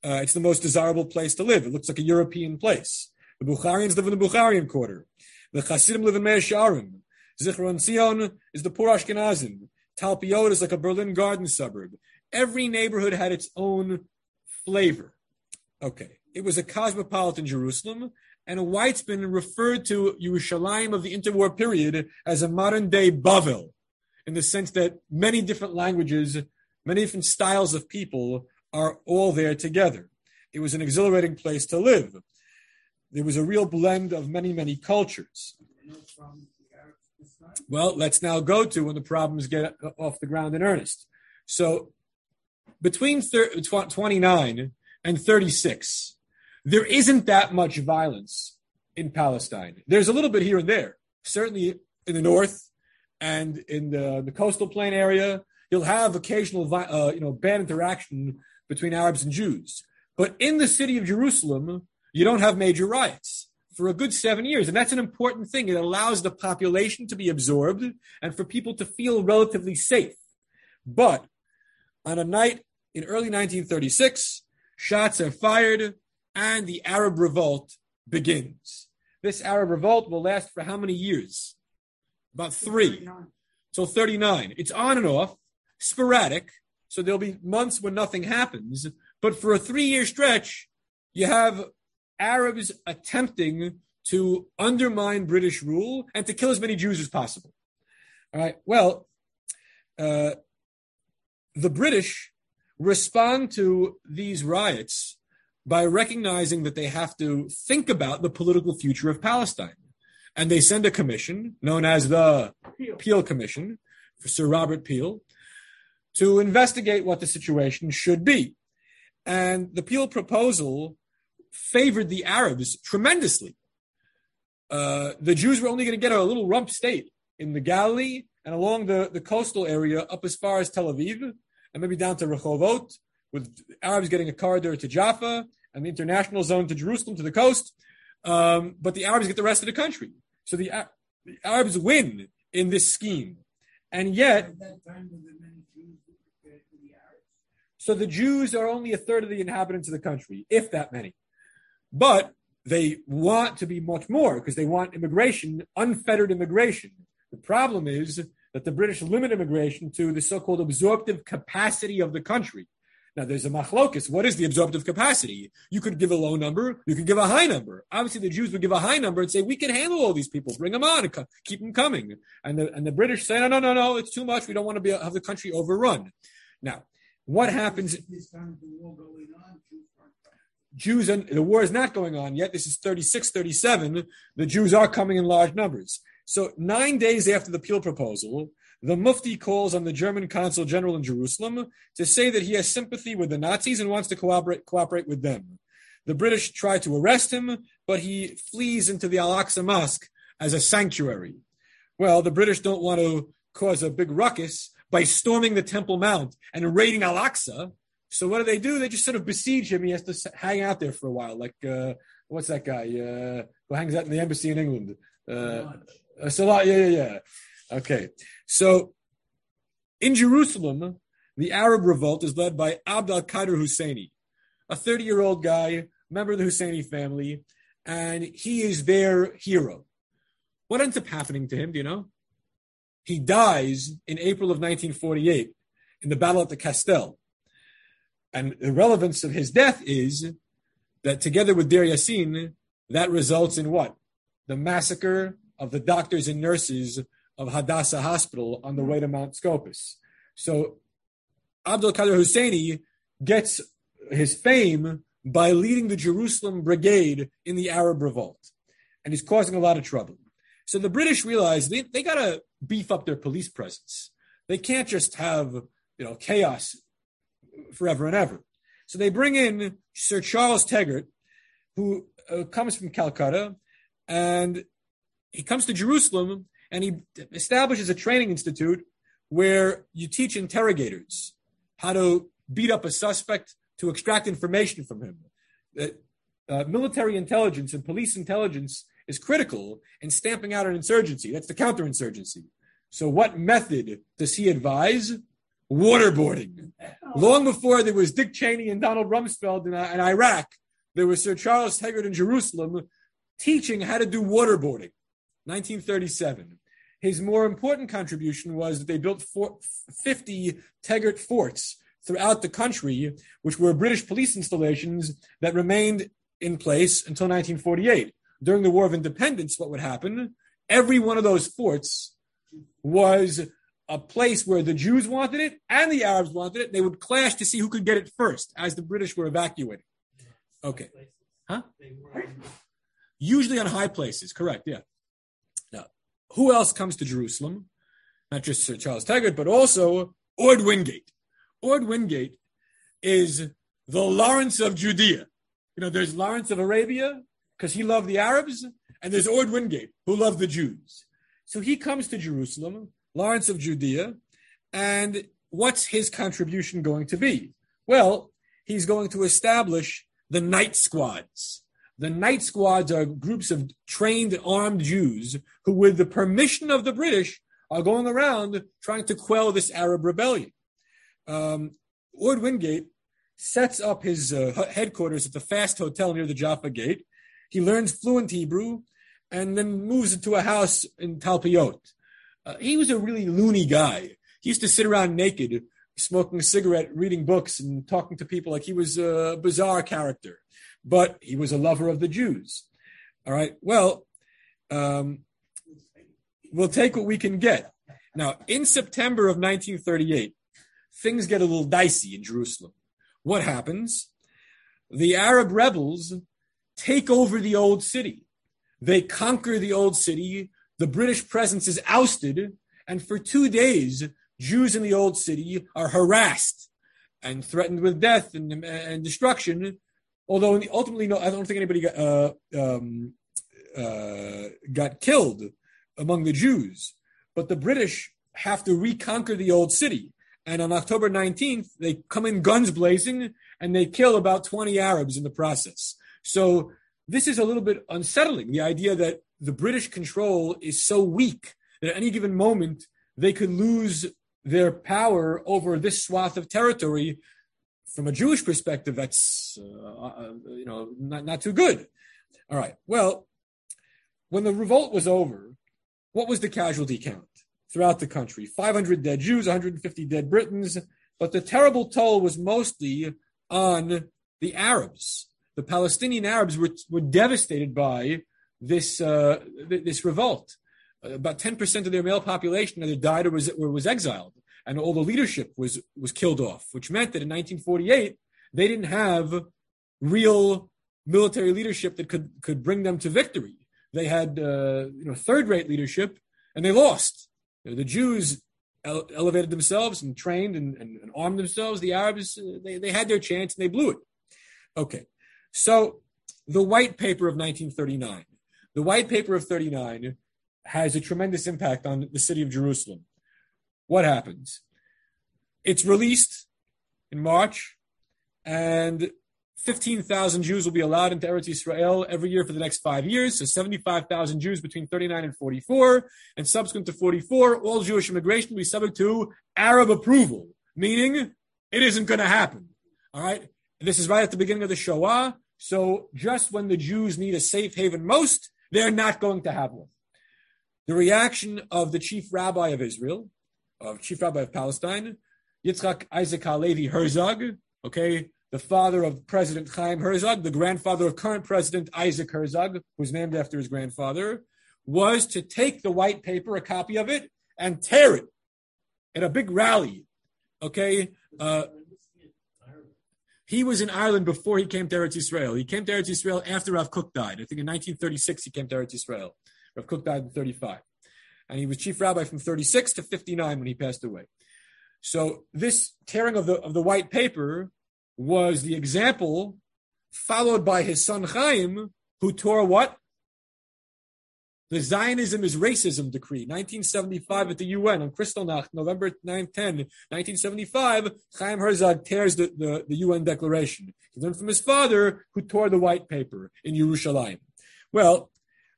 Uh, it's the most desirable place to live. It looks like a European place. The Bukharians live in the Bukharian quarter. The Hasidim live in Meir Sha'arim. Zichron Zion is the poor Ashkenazim. Talpiot is like a Berlin garden suburb. Every neighborhood had its own flavor. Okay. It was a cosmopolitan Jerusalem, and a Weitzman referred to Yerushalayim of the interwar period as a modern-day Bavel, in the sense that many different languages, many different styles of people are all there together. It was an exhilarating place to live. There was a real blend of many, many cultures. Well, let's now go to when the problems get off the ground in earnest. So between thir- tw- twenty-nine and thirty-six, there isn't that much violence in Palestine. There's a little bit here and there, certainly in the north and in the, the coastal plain area. You'll have occasional, uh, you know, bad interaction between Arabs and Jews. But in the city of Jerusalem, you don't have major riots for a good seven years. And that's an important thing. It allows the population to be absorbed and for people to feel relatively safe. But on a night in early nineteen thirty-six, shots are fired, and the Arab revolt begins. This Arab revolt will last for how many years? About three. Till thirty-nine. It's on and off, sporadic, so there'll be months when nothing happens. But for a three-year stretch, you have Arabs attempting to undermine British rule and to kill as many Jews as possible. All right, well, uh, the British respond to these riots by recognizing that they have to think about the political future of Palestine. And they send a commission, known as the Peel, Peel Commission, for Sir Robert Peel, to investigate what the situation should be. And the Peel proposal favored the Arabs tremendously. Uh, the Jews were only going to get a little rump state in the Galilee and along the, the coastal area up as far as Tel Aviv, and maybe down to Rehovot, with Arabs getting a corridor to Jaffa and the international zone to Jerusalem, to the coast. Um, but the Arabs get the rest of the country. So the, uh, the Arabs win in this scheme. And yet, at that time, were there many Jews compared to the Arabs? So the Jews are only a third of the inhabitants of the country, if that many. But They want to be much more because they want immigration, unfettered immigration. The problem is that the British limit immigration to the so-called absorptive capacity of the country. Now, there's a machlokus. What is the absorptive capacity? You could give a low number. You could give a high number. Obviously, the Jews would give a high number and say, we can handle all these people. Bring them on. Keep them coming. And the, and the British say, no, no, no, no. It's too much. We don't want to be, have the country overrun. Now, what happens? This time the war going on, Jews, and the war is not going on yet. This is thirty-six, thirty-seven. The Jews are coming in large numbers. So nine days after the Peel proposal, the Mufti calls on the German consul general in Jerusalem to say that he has sympathy with the Nazis and wants to cooperate, cooperate with them. The British try to arrest him, but he flees into the Al-Aqsa Mosque as a sanctuary. Well, the British don't want to cause a big ruckus by storming the Temple Mount and raiding Al-Aqsa. So what do they do? They just sort of besiege him. He has to hang out there for a while. Like, uh, what's that guy uh, who hangs out in the embassy in England? Uh, Salah, yeah, yeah, yeah. Okay, so in Jerusalem, the Arab revolt is led by Abd al-Qadir Husseini, a thirty-year-old guy, member of the Husseini family, and he is their hero. What ends up happening to him, do you know? He dies in April of nineteen forty-eight in the Battle at the Castel. And the relevance of his death is that together with Deir Yassin, that results in what? The massacre of the doctors and nurses of Hadassah Hospital on the way to Mount Scopus. So Abd al-Qadir Husseini gets his fame by leading the Jerusalem Brigade in the Arab Revolt, and he's causing a lot of trouble. So the British realize they, they got to beef up their police presence. They can't just have, you know, chaos forever and ever. So they bring in Sir Charles Tegart, who uh, comes from Calcutta, and he comes to Jerusalem. And he establishes a training institute where you teach interrogators how to beat up a suspect, to extract information from him. Uh, uh, military intelligence and police intelligence is critical in stamping out an insurgency. That's the counterinsurgency. So what method does he advise? Waterboarding. Long before there was Dick Cheney and Donald Rumsfeld in, in Iraq, there was Sir Charles Tegart in Jerusalem teaching how to do waterboarding, nineteen thirty-seven. His more important contribution was that they built fifty Tegart forts throughout the country, which were British police installations that remained in place until nineteen forty-eight. During the War of Independence, what would happen? Every one of those forts was a place where the Jews wanted it and the Arabs wanted it. They would clash to see who could get it first as the British were evacuating. Okay. Huh? Usually on high places, correct, yeah. Who else comes to Jerusalem? Not just Sir Charles Tegart, but also Ord Wingate. Ord Wingate is the Lawrence of Judea. You know, there's Lawrence of Arabia, because he loved the Arabs, and there's Ord Wingate, who loved the Jews. So he comes to Jerusalem, Lawrence of Judea, and what's his contribution going to be? Well, he's going to establish the night squads. The night squads are groups of trained armed Jews who, with the permission of the British, are going around trying to quell this Arab rebellion. Um, Ord Wingate sets up his uh, headquarters at the Fast Hotel near the Jaffa Gate. He learns fluent Hebrew and then moves into a house in Talpiot. Uh, he was a really loony guy. He used to sit around naked, smoking a cigarette, reading books, and talking to people like he was a bizarre character. But he was a lover of the Jews. All right, well, um, we'll take what we can get. Now, in September of nineteen thirty-eight, things get a little dicey in Jerusalem. What happens? The Arab rebels take over the old city. They conquer the old city. The British presence is ousted. And for two days, Jews in the old city are harassed and threatened with death and, and destruction. Although in the, ultimately, no, I don't think anybody got, uh, um, uh, got killed among the Jews. But the British have to reconquer the old city. And on October nineteenth, they come in guns blazing, and they kill about twenty Arabs in the process. So this is a little bit unsettling, the idea that the British control is so weak that at any given moment, they could lose their power over this swath of territory. From a Jewish perspective, that's uh, uh, you know not, not too good. All right. Well, when the revolt was over, what was the casualty count throughout the country? five hundred dead Jews, one hundred fifty dead Britons, but the terrible toll was mostly on the Arabs. The Palestinian Arabs were, were devastated by this uh, th- this revolt. Uh, about ten percent of their male population either died or was, or was exiled, and all the leadership was was killed off, which meant that in nineteen forty-eight, they didn't have real military leadership that could, could bring them to victory. They had uh, you know, third-rate leadership, and they lost. You know, the Jews ele- elevated themselves and trained and, and, and armed themselves. The Arabs, uh, they, they had their chance, and they blew it. Okay, so the White Paper of nineteen thirty-nine. The White Paper of thirty-nine has a tremendous impact on the city of Jerusalem. What happens? It's released in March, and fifteen thousand Jews will be allowed into Eretz Israel every year for the next five years. So seventy-five thousand Jews between thirty-nine and forty-four, and subsequent to forty-four, all Jewish immigration will be subject to Arab approval, meaning it isn't going to happen. All right? And this is right at the beginning of the Shoah. So just when the Jews need a safe haven most, they're not going to have one. The reaction of the chief rabbi of Israel, of chief rabbi of Palestine, Yitzhak Isaac HaLevi Herzog, okay, the father of President Chaim Herzog, the grandfather of current President Isaac Herzog, who's named after his grandfather, was to take the white paper, a copy of it, and tear it at a big rally, okay? Uh, He was in Ireland before he came to Eretz Israel. He came to Eretz Israel after Rav Cook died. I think in nineteen thirty-six he came to Eretz Israel. Rav Cook died in thirty-five. And he was chief rabbi from thirty-six to fifty-nine when he passed away. So this tearing of the, of the white paper was the example, followed by his son Chaim, who tore what? The Zionism is Racism Decree, nineteen seventy-five at the U N on Kristallnacht, November ninth, tenth, nineteen seventy-five, Chaim Herzog tears the, the, the U N declaration. He learned from his father, who tore the white paper in Yerushalayim. Well,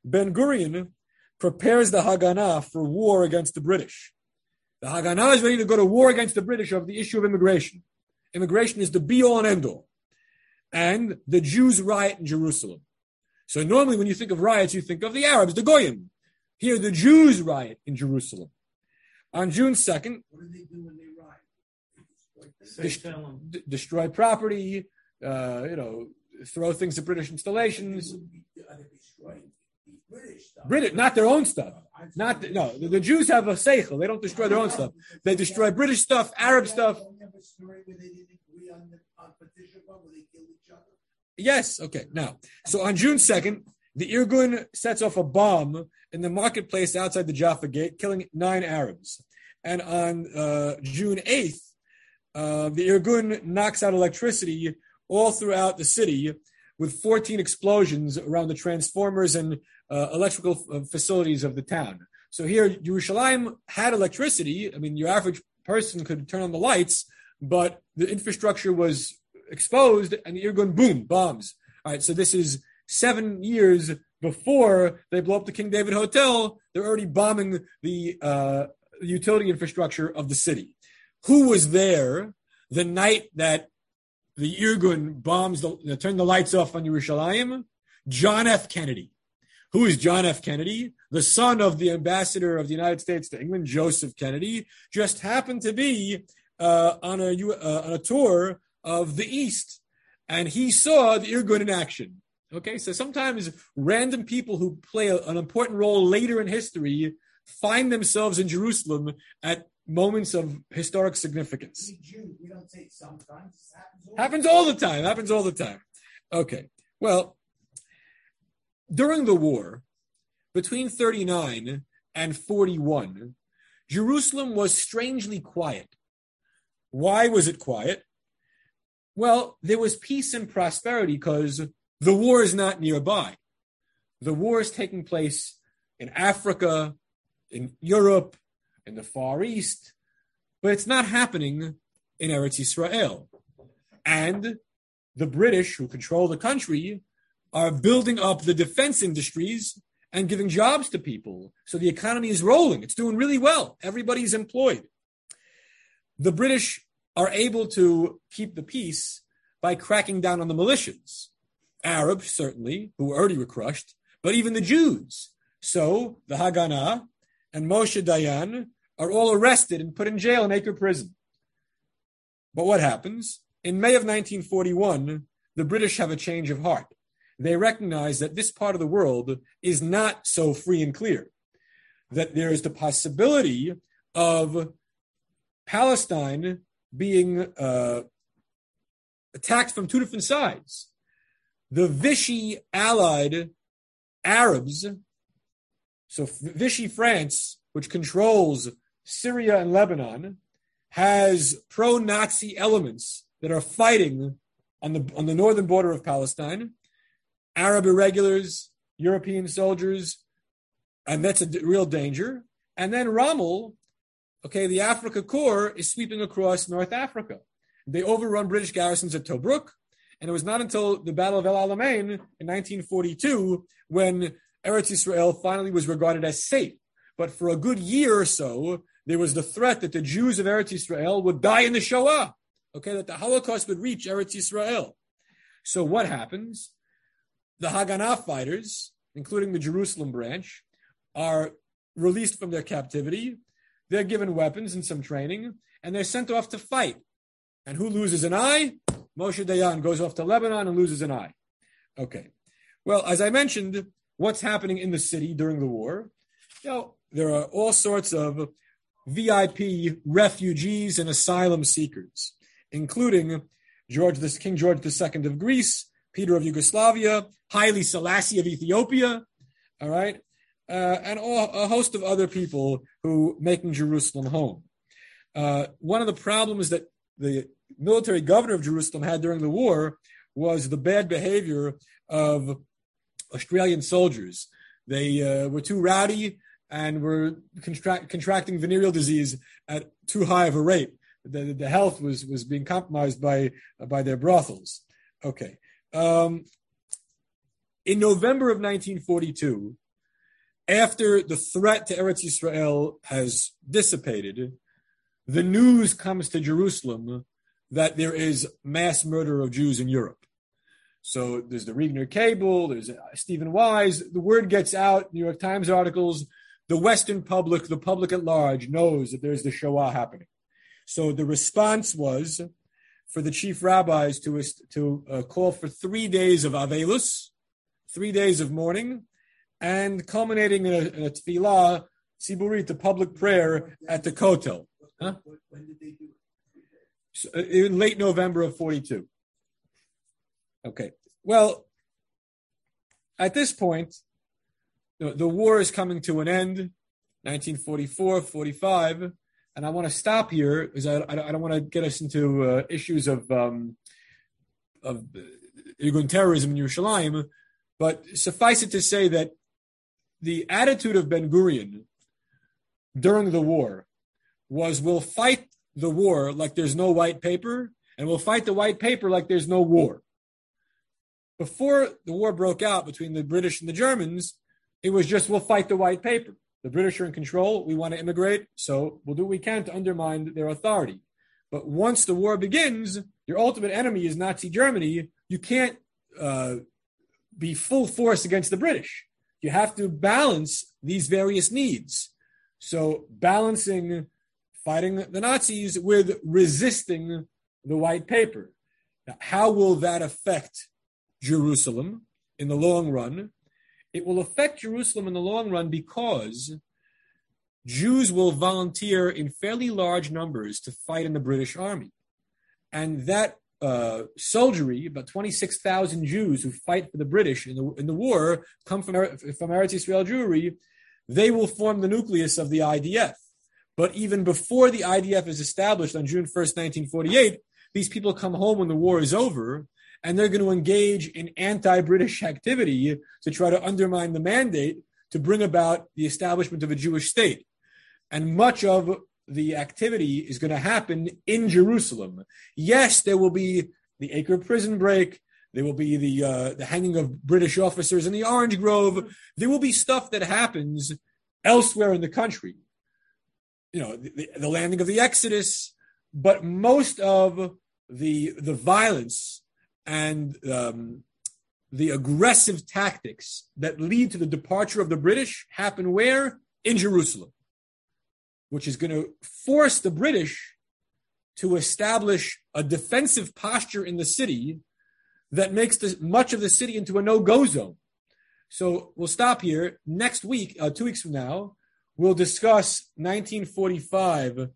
Ben-Gurion prepares the Haganah for war against the British. The Haganah is ready to go to war against the British over the issue of immigration. Immigration is the be-all and end-all. And the Jews riot in Jerusalem. So normally when you think of riots, you think of the Arabs, the Goyim. Here, the Jews riot in Jerusalem. On June second, what do they do when they riot? Destroy, d- destroy property, uh, you know, throw things at British installations. British stuff. British, not their own stuff. Not the, no, the, the Jews have a seichel. They don't destroy their own stuff. They destroy British stuff, Arab stuff. Yes, okay, now, so on June second, the Irgun sets off a bomb in the marketplace outside the Jaffa Gate, killing nine Arabs. And on uh, June eighth, uh, the Irgun knocks out electricity all throughout the city with fourteen explosions around the transformers and uh, electrical f- facilities of the town. So here, Yerushalayim had electricity. I mean, your average person could turn on the lights, but the infrastructure was exposed, and the Irgun, boom, bombs. All right, so this is seven years before they blow up the King David Hotel. They're already bombing the uh, utility infrastructure of the city. Who was there the night that the Irgun bombs, the, you know, turned the lights off on Yerushalayim? John F. Kennedy. Who is John F. Kennedy? The son of the ambassador of the United States to England, Joseph Kennedy, just happened to be uh, on a uh, on a tour of the East, and he saw the Irgun in action. Okay, so sometimes random people who play a, an important role later in history find themselves in Jerusalem at moments of historic significance. We Jews, we don't say sometimes. This happens all the time. Happens all the time. Okay, well, during the war, between thirty-nine and forty-one, Jerusalem was strangely quiet. Why was it quiet? Well, there was peace and prosperity because the war is not nearby. The war is taking place in Africa, in Europe, in the Far East, but it's not happening in Eretz Israel. And the British, who control the country, are building up the defense industries and giving jobs to people. So the economy is rolling. It's doing really well. Everybody's employed. The British are able to keep the peace by cracking down on the militias. Arabs, certainly, who already were crushed, but even the Jews. So the Haganah and Moshe Dayan are all arrested and put in jail in Acre Prison. But what happens? In May of nineteen forty-one, the British have a change of heart. They recognize that this part of the world is not so free and clear, that there is the possibility of Palestine being uh, attacked from two different sides. The Vichy allied Arabs, so Vichy France, which controls Syria and Lebanon, has pro-Nazi elements that are fighting on the, on the northern border of Palestine, Arab irregulars, European soldiers, and that's a d- real danger. And then Rommel, okay, the Africa Corps is sweeping across North Africa. They overrun British garrisons at Tobruk, and it was not until the Battle of El Alamein in nineteen forty-two when Eretz Israel finally was regarded as safe. But for a good year or so, there was the threat that the Jews of Eretz Israel would die in the Shoah, okay, that the Holocaust would reach Eretz Israel. So what happens? The Haganah fighters, including the Jerusalem branch, are released from their captivity. They're given weapons and some training, and they're sent off to fight. And who loses an eye? Moshe Dayan goes off to Lebanon and loses an eye. Okay. Well, as I mentioned, what's happening in the city during the war? You know, there are all sorts of V I P refugees and asylum seekers, including George, the, King George the Second of Greece, Peter of Yugoslavia, Haile Selassie of Ethiopia, all right, uh, and all, a host of other people who making Jerusalem home. Uh, one of the problems that the military governor of Jerusalem had during the war was the bad behavior of Australian soldiers. They uh, were too rowdy and were contract, contracting venereal disease at too high of a rate. The, the health was was being compromised by uh, by their brothels. Okay. Um, in November of nineteen forty-two, after the threat to Eretz Israel has dissipated, the news comes to Jerusalem that there is mass murder of Jews in Europe. So there's the Regner Cable, there's Stephen Wise. The word gets out, New York Times articles. The Western public, the public at large, knows that there's the Shoah happening. So the response was for the chief rabbis to to uh, call for three days of Avelus, three days of mourning, and culminating in a, in a tefillah, tziburit, the public prayer at the Kotel. Huh? When did they do it? So, uh, in late November of forty-two. Okay. Well, at this point, the, the war is coming to an end, nineteen forty-four, forty-five. And I want to stop here because I, I don't want to get us into uh, issues of um, of Irgun terrorism in Yerushalayim. But suffice it to say that the attitude of Ben-Gurion during the war was, we'll fight the war like there's no white paper, and we'll fight the white paper like there's no war. Before the war broke out between the British and the Germans, it was just, we'll fight the white paper. The British are in control. We want to immigrate, so we'll do what we can to undermine their authority. But once the war begins, your ultimate enemy is Nazi Germany. You can't uh, be full force against the British. You have to balance these various needs. So balancing fighting the Nazis with resisting the white paper. Now, how will that affect Jerusalem in the long run? It will affect Jerusalem in the long run because Jews will volunteer in fairly large numbers to fight in the British army. And that uh, soldiery, about twenty-six thousand Jews who fight for the British in the, in the war, come from, from Eretz Israel Jewry, they will form the nucleus of the I D F. But even before the I D F is established on June first, nineteen forty-eight, these people come home when the war is over, and they're going to engage in anti-British activity to try to undermine the mandate to bring about the establishment of a Jewish state. And much of the activity is going to happen in Jerusalem. Yes, there will be the Acre prison break. There will be the uh, the hanging of British officers in the Orange Grove. There will be stuff that happens elsewhere in the country. You know, the, the landing of the Exodus. But most of the the violence and um, the aggressive tactics that lead to the departure of the British happen where? In Jerusalem, which is going to force the British to establish a defensive posture in the city that makes this, much of the city into a no-go zone. So we'll stop here. Next week, uh, two weeks from now, we'll discuss nineteen forty-five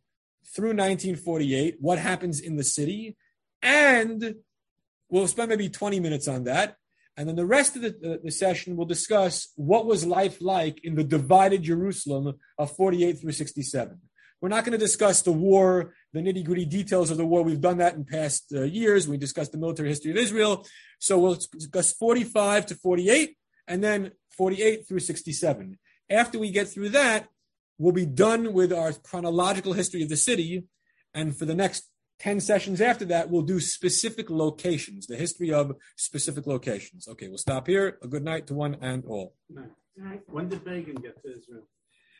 through nineteen forty-eight, what happens in the city, and we'll spend maybe twenty minutes on that. And then the rest of the, the session, we'll discuss what was life like in the divided Jerusalem of forty-eight through sixty-seven. We're not going to discuss the war, the nitty-gritty details of the war. We've done that in past uh, years. We discussed the military history of Israel. So we'll discuss forty-five to forty-eight, and then forty-eight through sixty-seven. After we get through that, we'll be done with our chronological history of the city. And for the next ten sessions after that, we'll do specific locations, the history of specific locations. Okay, we'll stop here. A good night to one and all. When did Begin get to Israel?